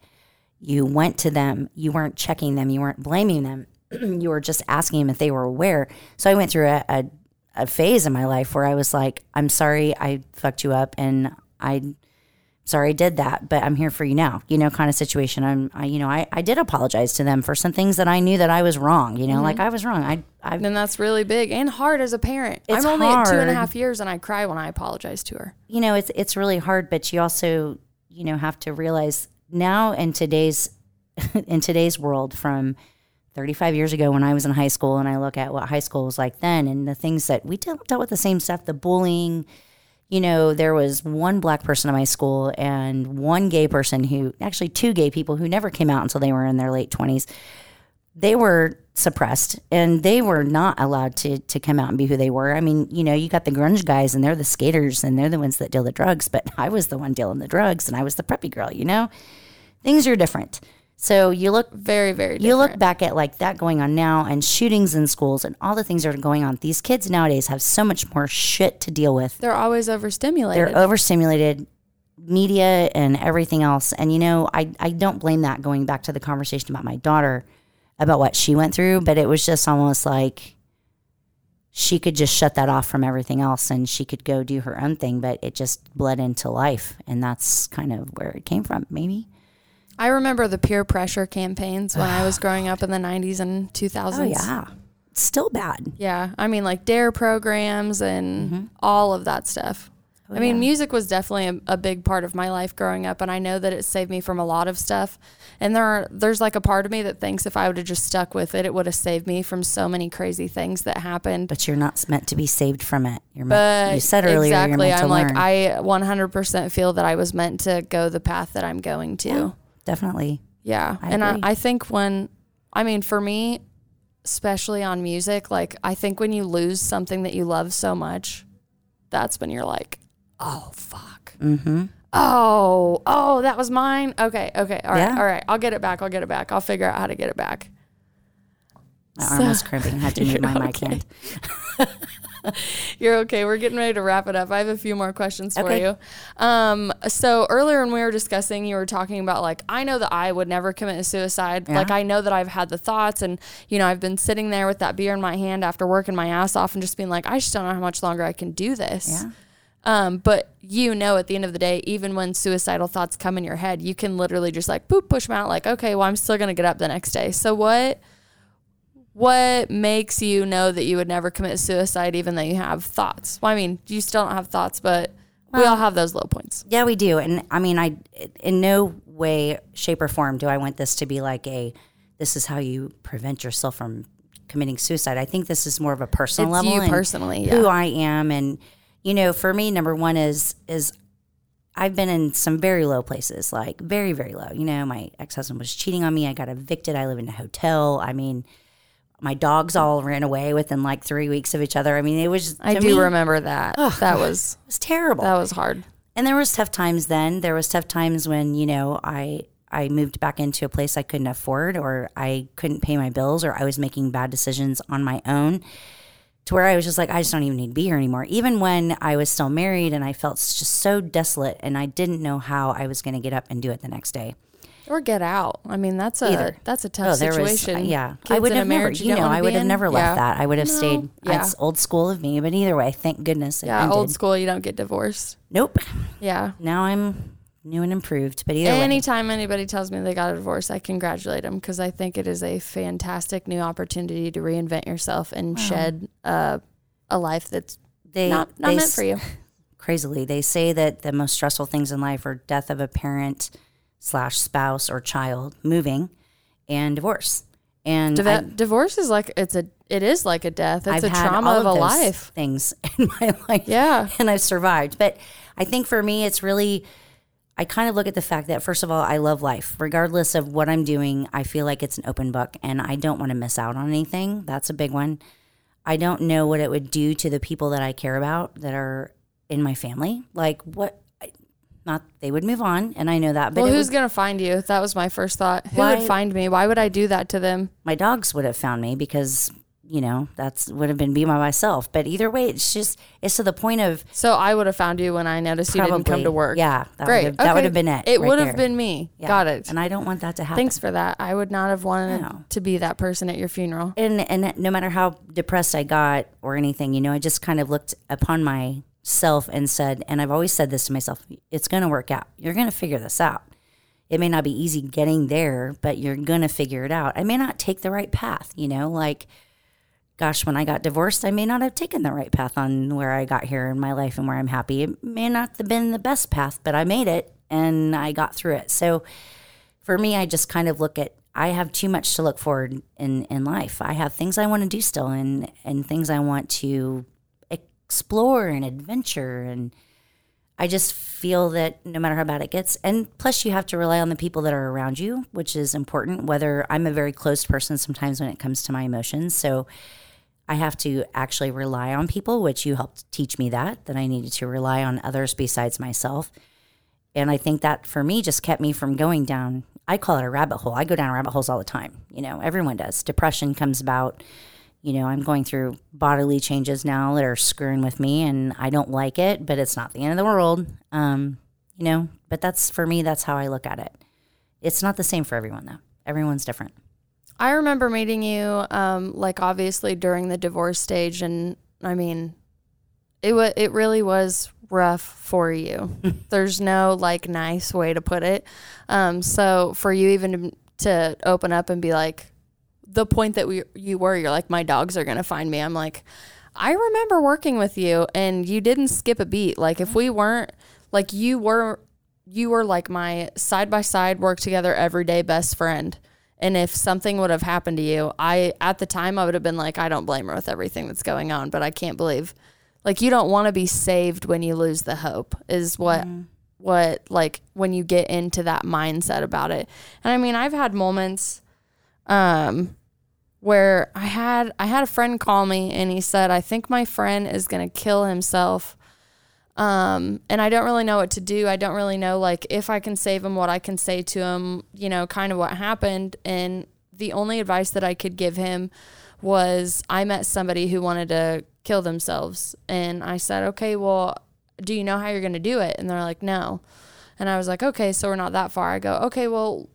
you went to them, you weren't checking them, you weren't blaming them. You were just asking them if they were aware. So I went through a phase in my life where I was like, I'm sorry I fucked you up and sorry I did that, but I'm here for you now, you know, kind of situation. I did apologize to them for some things that I knew that I was wrong, you know, like I was wrong. And that's really big and hard as a parent. It's I'm only hard. At 2.5 years and I cry when I apologize to her. You know, it's really hard, but you also, you know, have to realize now in today's world from 35 years ago when I was in high school and I look at what high school was like then and the things that we dealt with the same stuff, the bullying. You know, there was one black person in my school and one gay person actually two gay people who never came out until they were in their late 20s. They were suppressed and they were not allowed to come out and be who they were. I mean, you know, you got the grunge guys and they're the skaters and they're the ones that deal the drugs, but I was the one dealing the drugs and I was the preppy girl, you know? Things are different. So you look very, very different. You look back at like that going on now and shootings in schools and all the things that are going on. These kids nowadays have so much more shit to deal with. They're always overstimulated. Media and everything else. And, you know, I don't blame that going back to the conversation about my daughter, about what she went through. But it was just almost like she could just shut that off from everything else and she could go do her own thing. But it just bled into life. And that's kind of where it came from, maybe. I remember the peer pressure campaigns when I was growing up in the 90s and 2000s. Oh, yeah. It's still bad. Yeah. I mean, like DARE programs and all of that stuff. Oh, I mean, music was definitely a big part of my life growing up, and I know that it saved me from a lot of stuff. And there's like a part of me that thinks if I would have just stuck with it, it would have saved me from so many crazy things that happened. But you're not meant to be saved from it. You said earlier you're meant to learn. Exactly. I'm like, I 100% feel that I was meant to go the path that I'm going to. Yeah. Definitely. Yeah. I think for me, especially on music, like I think when you lose something that you love so much, that's when you're like, oh, fuck. Mm-hmm. Oh, that was mine. Okay. All right. I'll get it back. I'll figure out how to get it back. My arm was crimping. I had to move my mic hand. You're okay. We're getting ready to wrap it up. I have a few more questions for you. So earlier when we were discussing, you were talking about like, I know that I would never commit suicide. Yeah. Like I know that I've had the thoughts and, you know, I've been sitting there with that beer in my hand after working my ass off and just being like, I just don't know how much longer I can do this. Yeah. But you know, at the end of the day, even when suicidal thoughts come in your head, you can literally just like, boop, push them out. Like, okay, well, I'm still going to get up the next day. So what makes you know that you would never commit suicide, even though you have thoughts? Well, I mean, you still don't have thoughts, but we all have those low points. Yeah, we do. And I mean, I, in no way, shape or form do I want this to be like a, this is how you prevent yourself from committing suicide. I think this is more of a personal level. It's you personally, yeah. Who I am. And, you know, for me, number one is I've been in some very low places, like very, very low. You know, my ex-husband was cheating on me. I got evicted. I live in a hotel. I mean, my dogs all ran away within like 3 weeks of each other. I mean, it was. I remember that. Oh, that was. It was terrible. That was hard. And there was tough times then. There was tough times when, you know, I moved back into a place I couldn't afford, or I couldn't pay my bills, or I was making bad decisions on my own to where I was just like, I just don't even need to be here anymore. Even when I was still married and I felt just so desolate and I didn't know how I was going to get up and do it the next day. Or get out. I mean, that's a tough situation. Yeah. I would have never, you know, I would have never left that. I would have stayed. Yeah. It's old school of me, but either way, thank goodness. Yeah, old school, you don't get divorced. Nope. Yeah. Now I'm new and improved, but either way. Anytime anybody tells me they got a divorce, I congratulate them because I think it is a fantastic new opportunity to reinvent yourself and shed a life that's not meant for you. Crazily, they say that the most stressful things in life are death of a parent / spouse or child, moving, and divorce. And divorce is like it is like a death. It's a trauma of a life. Things in my life, yeah, and I've survived. But I think for me, it's really, I kind of look at the fact that, first of all, I love life. Regardless of what I'm doing, I feel like it's an open book, and I don't want to miss out on anything. That's a big one. I don't know what it would do to the people that I care about that are in my family. Like, what? Not they would move on, and I know that. But well, who's going to find you? That was my first thought. Who would find me? Why would I do that to them? My dogs would have found me because, you know, that's would have been me by myself. But either way, it's just, it's to the point of. So I would have found you when I noticed probably, you didn't come to work. Yeah. That would have been it. It would have been me. Yeah. Got it. And I don't want that to happen. Thanks for that. I would not have wanted to be that person at your funeral. And no matter how depressed I got or anything, you know, I just kind of looked upon myself and said, and I've always said this to myself, it's going to work out. You're going to figure this out. It may not be easy getting there, but you're going to figure it out. I may not take the right path, you know, like, gosh, when I got divorced, I may not have taken the right path on where I got here in my life and where I'm happy. It may not have been the best path, but I made it and I got through it. So for me, I just kind of look at, I have too much to look forward in life. I have things I want to do still and things I want to explore and adventure, and I just feel that no matter how bad it gets, and plus you have to rely on the people that are around you, which is important. Whether I'm a very closed person sometimes when it comes to my emotions, so I have to actually rely on people, which you helped teach me that I needed to rely on others besides myself. And I think that for me just kept me from going down, I call it a rabbit hole. I go down rabbit holes all the time, you know, everyone does. Depression comes about. You know, I'm going through bodily changes now that are screwing with me, and I don't like it, but it's not the end of the world. You know, but that's, for me, that's how I look at it. It's not the same for everyone, though. Everyone's different. I remember meeting you, like, obviously during the divorce stage, and, I mean, it really was rough for you. There's no, like, nice way to put it. So for you even to open up and be like, the point that you're like, my dogs are going to find me. I'm like, I remember working with you and you didn't skip a beat. Like, if we weren't, like, you were like my side-by-side, work together every day best friend. And if something would have happened to you, at the time I would have been like, I don't blame her with everything that's going on, but I can't believe, like, you don't want to be saved when you lose the hope is what, like, when you get into that mindset about it. And I mean, I've had moments, where I had a friend call me and he said, I think my friend is going to kill himself. And I don't really know what to do. I don't really know, like, if I can save him, what I can say to him, you know, kind of what happened. And the only advice that I could give him was, I met somebody who wanted to kill themselves. And I said, okay, well, do you know how you're going to do it? And they're like, no. And I was like, okay, so we're not that far. I go, okay, well,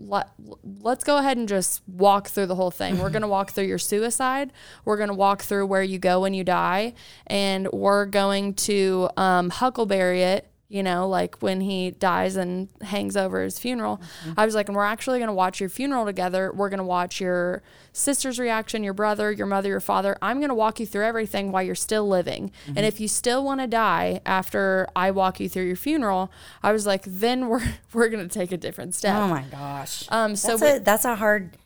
let's go ahead and just walk through the whole thing. We're going to walk through your suicide. We're going to walk through where you go when you die. And we're going to huckleberry it, you know, like when he dies and hangs over his funeral. Mm-hmm. I was like, and we're actually going to watch your funeral together. We're going to watch your sister's reaction, your brother, your mother, your father. I'm going to walk you through everything while you're still living. Mm-hmm. And if you still want to die after I walk you through your funeral, I was like, then we're going to take a different step. Oh my gosh. So that's a hard,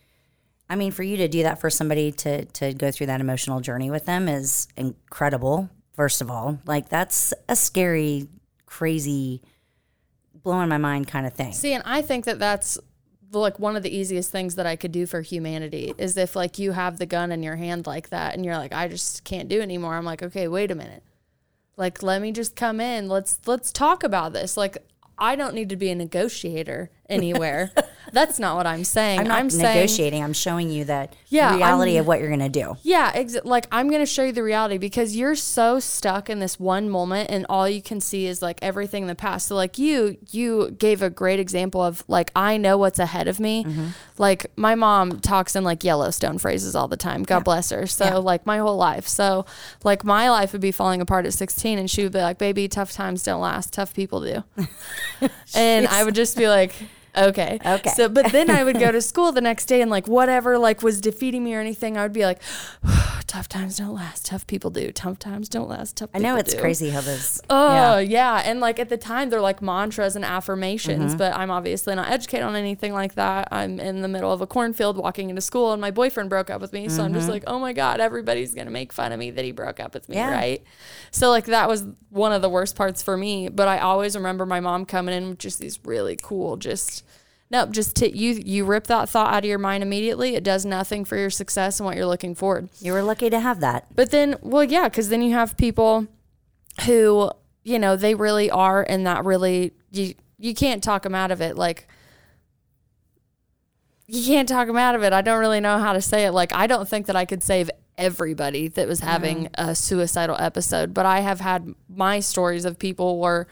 I mean, for you to do that for somebody to go through that emotional journey with them is incredible. First of all, like that's a scary, crazy, blowing my mind kind of thing. See, and I think that's like one of the easiest things that I could do for humanity is if like you have the gun in your hand like that and you're like, I just can't do it anymore. I'm like, okay, wait a minute. Like, let me just come in. Let's talk about this. Like, I don't need to be a negotiator anywhere. That's not what I'm saying. I'm not negotiating. I'm showing you the reality of what you're going to do. Yeah. Like I'm going to show you the reality because you're so stuck in this one moment and all you can see is like everything in the past. So like you gave a great example of like, I know what's ahead of me. Mm-hmm. Like my mom talks in like Yellowstone phrases all the time. God bless her. So like my whole life. So like my life would be falling apart at 16 and she would be like, baby, tough times don't last. Tough people do. And I would just be like, okay. So, but then I would go to school the next day and like whatever like was defeating me or anything, I would be like, tough times don't last. Tough people do. Tough times don't last. Tough people do. I know it's crazy how this. Oh, yeah. And like at the time they're like mantras and affirmations, mm-hmm. but I'm obviously not educated on anything like that. I'm in the middle of a cornfield walking into school and my boyfriend broke up with me. So mm-hmm. I'm just like, oh my God, everybody's going to make fun of me that he broke up with me. Yeah. Right. So like that was one of the worst parts for me. But I always remember my mom coming in with just these really cool, you rip that thought out of your mind immediately. It does nothing for your success and what you're looking forward. You were lucky to have that. But then, because then you have people who, you know, they really are in that really, you can't talk them out of it. Like, you can't talk them out of it. I don't really know how to say it. Like, I don't think that I could save everybody that was having a suicidal episode, but I have had my stories of people where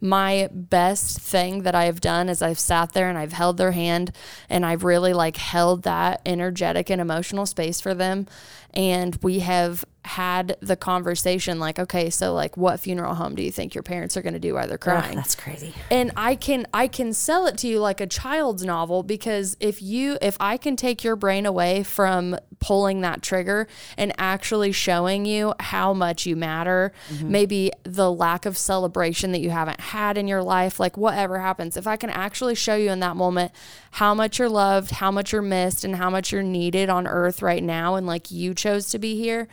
my best thing that I have done is I've sat there and I've held their hand and I've really like held that energetic and emotional space for them. And we have had the conversation like, okay, so like what funeral home do you think your parents are going to do while they're crying? Oh, that's crazy. And I can sell it to you like a child's novel, because if I can take your brain away from pulling that trigger and actually showing you how much you matter, mm-hmm. maybe the lack of celebration that you haven't had in your life, like whatever happens, if I can actually show you in that moment how much you're loved, how much you're missed, and how much you're needed on earth right now, and like you chose to be here,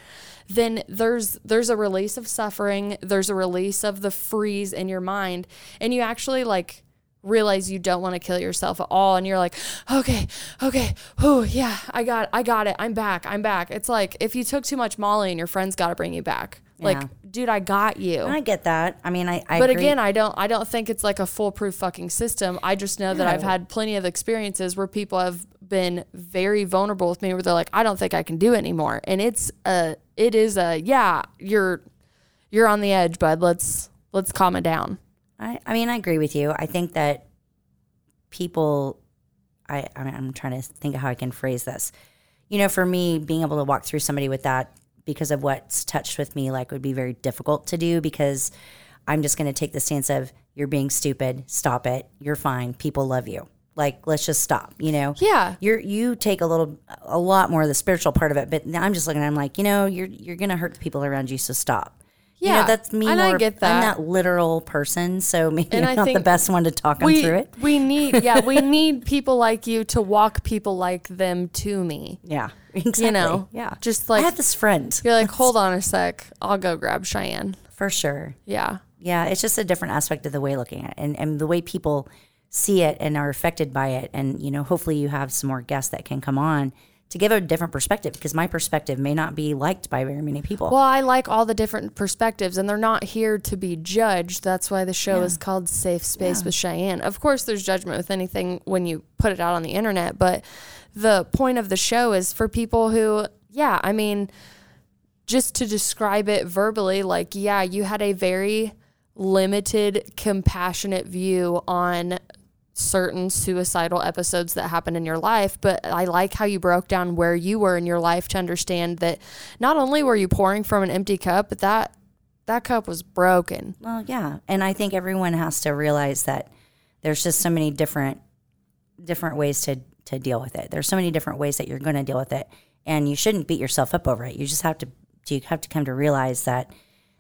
then there's a release of suffering, there's a release of the freeze in your mind, and you actually like realize you don't want to kill yourself at all, and you're like, okay, oh yeah, I got it, I'm back. It's like if you took too much Molly and your friends got to bring you back. Yeah. Like, dude, I got you. I get that. I mean, I agree. Again, I don't think it's like a foolproof fucking system. I just know that I've had plenty of experiences where people have been very vulnerable with me, where they're like, I don't think I can do it anymore. And you're on the edge, bud. Let's calm it down. I mean, I agree with you. I think that people, I'm trying to think of how I can phrase this. You know, for me, being able to walk through somebody with that because of what's touched with me, like, would be very difficult to do, because I'm just going to take the stance of, you're being stupid, stop it, you're fine, people love you. Like, let's just stop, you know? Yeah. You take a lot more of the spiritual part of it, but I'm just looking at it, I'm like, you know, you're going to hurt the people around you, so stop. Yeah. You know, that's me. And more, I get that. I'm that literal person, so maybe I'm not the best one to talk them through it. We need people like you to walk people like them to me. Yeah, exactly. You know? Yeah. Just like, I have this friend. You're like, hold on a sec. I'll go grab Cheyenne. For sure. Yeah. Yeah, it's just a different aspect of the way looking at it, and the way people see it and are affected by it. And, you know, hopefully you have some more guests that can come on to give a different perspective, because my perspective may not be liked by very many people. Well, I like all the different perspectives, and they're not here to be judged. That's why the show is called Safe Space with Cheyenne. Of course, there's judgment with anything when you put it out on the internet, but the point of the show is for people who, just to describe it verbally, like, you had a very limited, compassionate view on certain suicidal episodes that happen in your life, but I like how you broke down where you were in your life to understand that not only were you pouring from an empty cup, but that cup was broken. Well, yeah. And I think everyone has to realize that there's just so many different ways to deal with it. There's so many different ways that you're going to deal with it, and you shouldn't beat yourself up over it. You have to come to realize that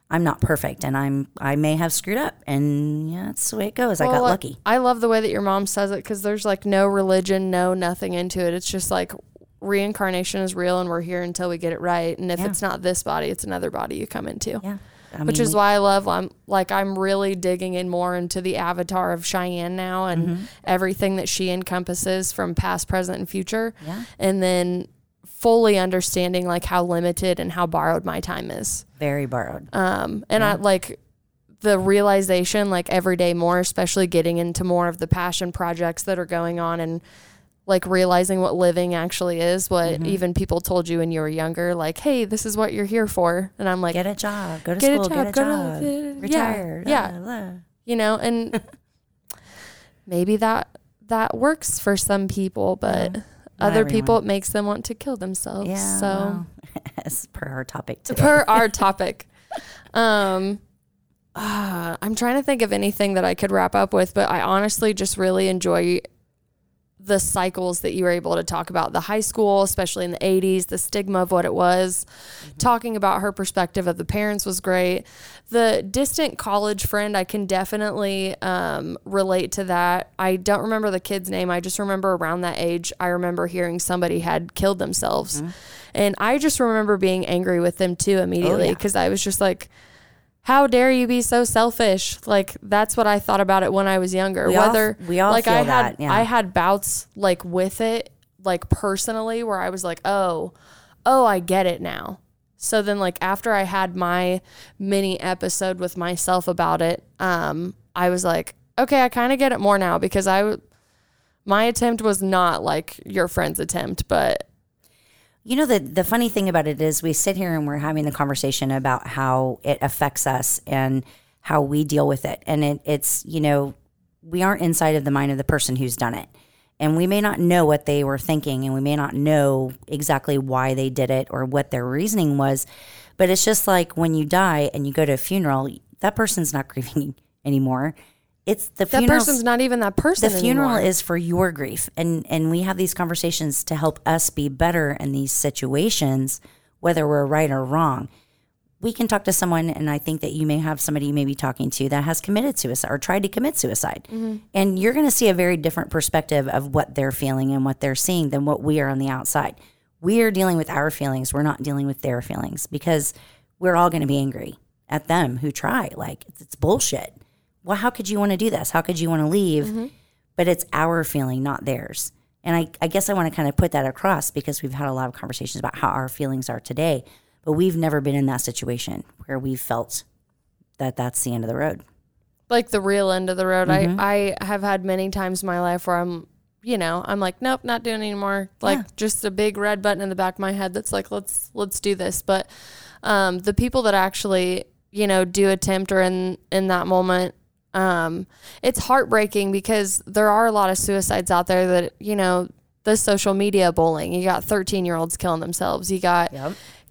I'm not perfect, and I may have screwed up, and yeah, that's the way it goes. Well, I got lucky. I love the way that your mom says it, because there's like no religion, no nothing into it. It's just like reincarnation is real, and we're here until we get it right. And if it's not this body, it's another body you come into. Yeah, which is why I love. I'm really digging in more into the avatar of Cheyenne now, and everything that she encompasses from past, present, and future. Yeah, and then fully understanding like how limited and how borrowed my time is. Very borrowed. I like the realization like every day more, especially getting into more of the passion projects that are going on, and like realizing what living actually is, what even people told you when you were younger, like, hey, this is what you're here for. And I'm like, get a job, go to school, get a job, retire. Yeah. You know, and maybe that works for some people, but other people, it makes them want to kill themselves. Yeah, so, well, as per our topic today. I'm trying to think of anything that I could wrap up with, but I honestly just really enjoy the cycles that you were able to talk about. The high school, especially in the 80s, the stigma of what it was. Talking about her perspective of the parents was great. The distant college friend, I can definitely relate to that. I don't remember the kid's name. I just remember around that age, I remember hearing somebody had killed themselves. And I just remember being angry with them too immediately, because I was just like, how dare you be so selfish? Like, that's what I thought about it when I was younger. I had bouts like with it, like personally, where I was like, oh, I get it now. So then like after I had my mini episode with myself about it, I was like, okay, I kind of get it more now, because my attempt was not like your friend's attempt, but. You know, the funny thing about it is we sit here and we're having the conversation about how it affects us and how we deal with it. And it's, you know, we aren't inside of the mind of the person who's done it. And we may not know what they were thinking, and we may not know exactly why they did it or what their reasoning was. But it's just like when you die and you go to a funeral, that person's not grieving anymore. It's the funeral. That person's not even that person anymore. The funeral is for your grief. And we have these conversations to help us be better in these situations, whether we're right or wrong. We can talk to someone, and I think that you may have somebody you may be talking to that has committed suicide or tried to commit suicide. And you're going to see a very different perspective of what they're feeling and what they're seeing than what we are on the outside. We are dealing with our feelings. We're not dealing with their feelings, because we're all going to be angry at them who try. Like, it's bullshit. Well, how could you want to do this? How could you want to leave? But it's our feeling, not theirs. And I guess I want to kind of put that across, because we've had a lot of conversations about how our feelings are today, but we've never been in that situation where we felt that that's the end of the road. Like the real end of the road. I have had many times in my life where I'm like, nope, not doing it anymore. Like just a big red button in the back of my head that's like, let's do this. But the people that actually, you know, do attempt or in that moment, it's heartbreaking, because there are a lot of suicides out there that, you know, the social media bullying, you got 13-year-olds killing themselves. You got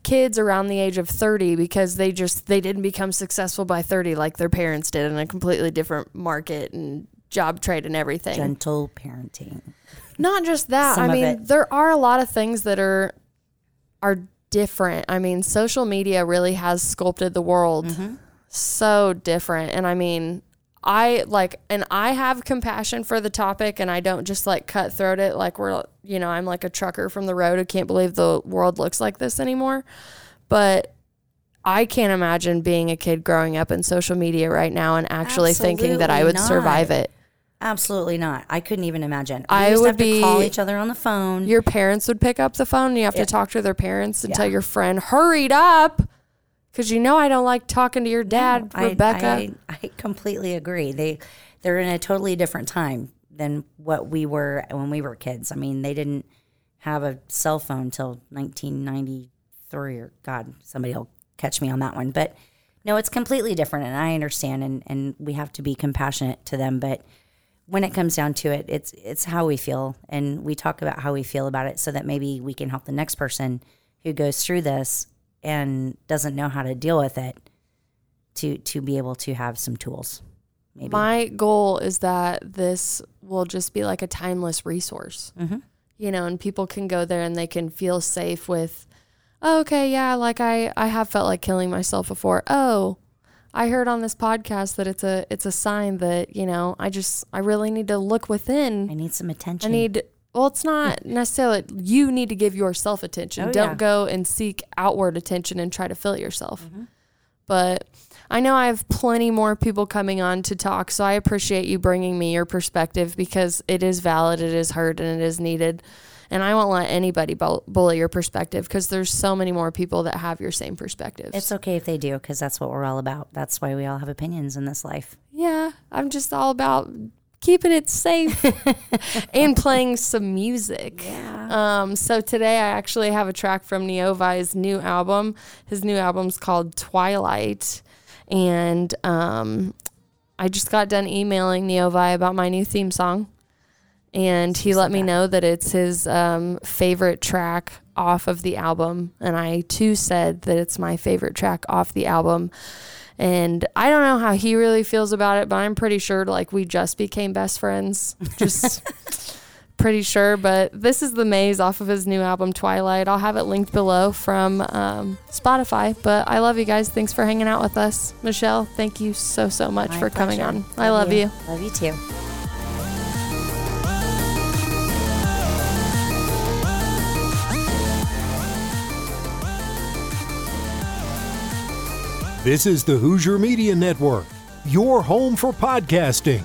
kids around the age of 30 because they didn't become successful by 30 like their parents did, in a completely different market and job trade and everything. Gentle parenting. Not just that. I mean, there are a lot of things that are different. I mean, social media really has sculpted the world so different. And I mean, I have compassion for the topic, and I don't just like cutthroat it. Like I'm like a trucker from the road who can't believe the world looks like this anymore. But I can't imagine being a kid growing up in social media right now and actually thinking that I would survive it. Absolutely not. I couldn't even imagine. We would have to call each other on the phone. Your parents would pick up the phone, and you have to talk to their parents and tell your friend, hurried up. Because, you know, I don't like talking to your dad, Rebecca. I completely agree. They're in a totally different time than what we were when we were kids. I mean, they didn't have a cell phone till 1993, or God, somebody will catch me on that one. But No, it's completely different, and I understand, and we have to be compassionate to them. But when it comes down to it, it's how we feel, and we talk about how we feel about it so that maybe we can help the next person who goes through this and doesn't know how to deal with it to be able to have some tools. Maybe. My goal is that this will just be like a timeless resource, mm-hmm. you know, and people can go there and they can feel safe with, oh, okay, yeah, like I have felt like killing myself before. Oh, I heard on this podcast that it's a sign that, you know, I really need to look within. I need some attention. Well, it's not necessarily, you need to give yourself attention. Oh, don't yeah. go and seek outward attention and try to fill it yourself. Mm-hmm. But I know I have plenty more people coming on to talk, so I appreciate you bringing me your perspective because it is valid, it is heard, and it is needed. And I won't let anybody bully your perspective because there's so many more people that have your same perspectives. It's okay if they do because that's what we're all about. That's why we all have opinions in this life. Yeah, I'm just all about keeping it safe and playing some music. Yeah. So today I actually have a track from Neovaii's new album. His new album's called Twilight. And I just got done emailing Neovaii about my new theme song. And he let me know that it's his favorite track off of the album. And I, too, said that it's my favorite track off the album. And I don't know how he really feels about it, but I'm pretty sure, like, we just became best friends. Just pretty sure. But this is The Maze off of his new album, Twilight. I'll have it linked below from Spotify. But I love you guys. Thanks for hanging out with us. Michelle, thank you so much for coming on. I love you. Love you, too. This is the Hoosier Media Network, your home for podcasting.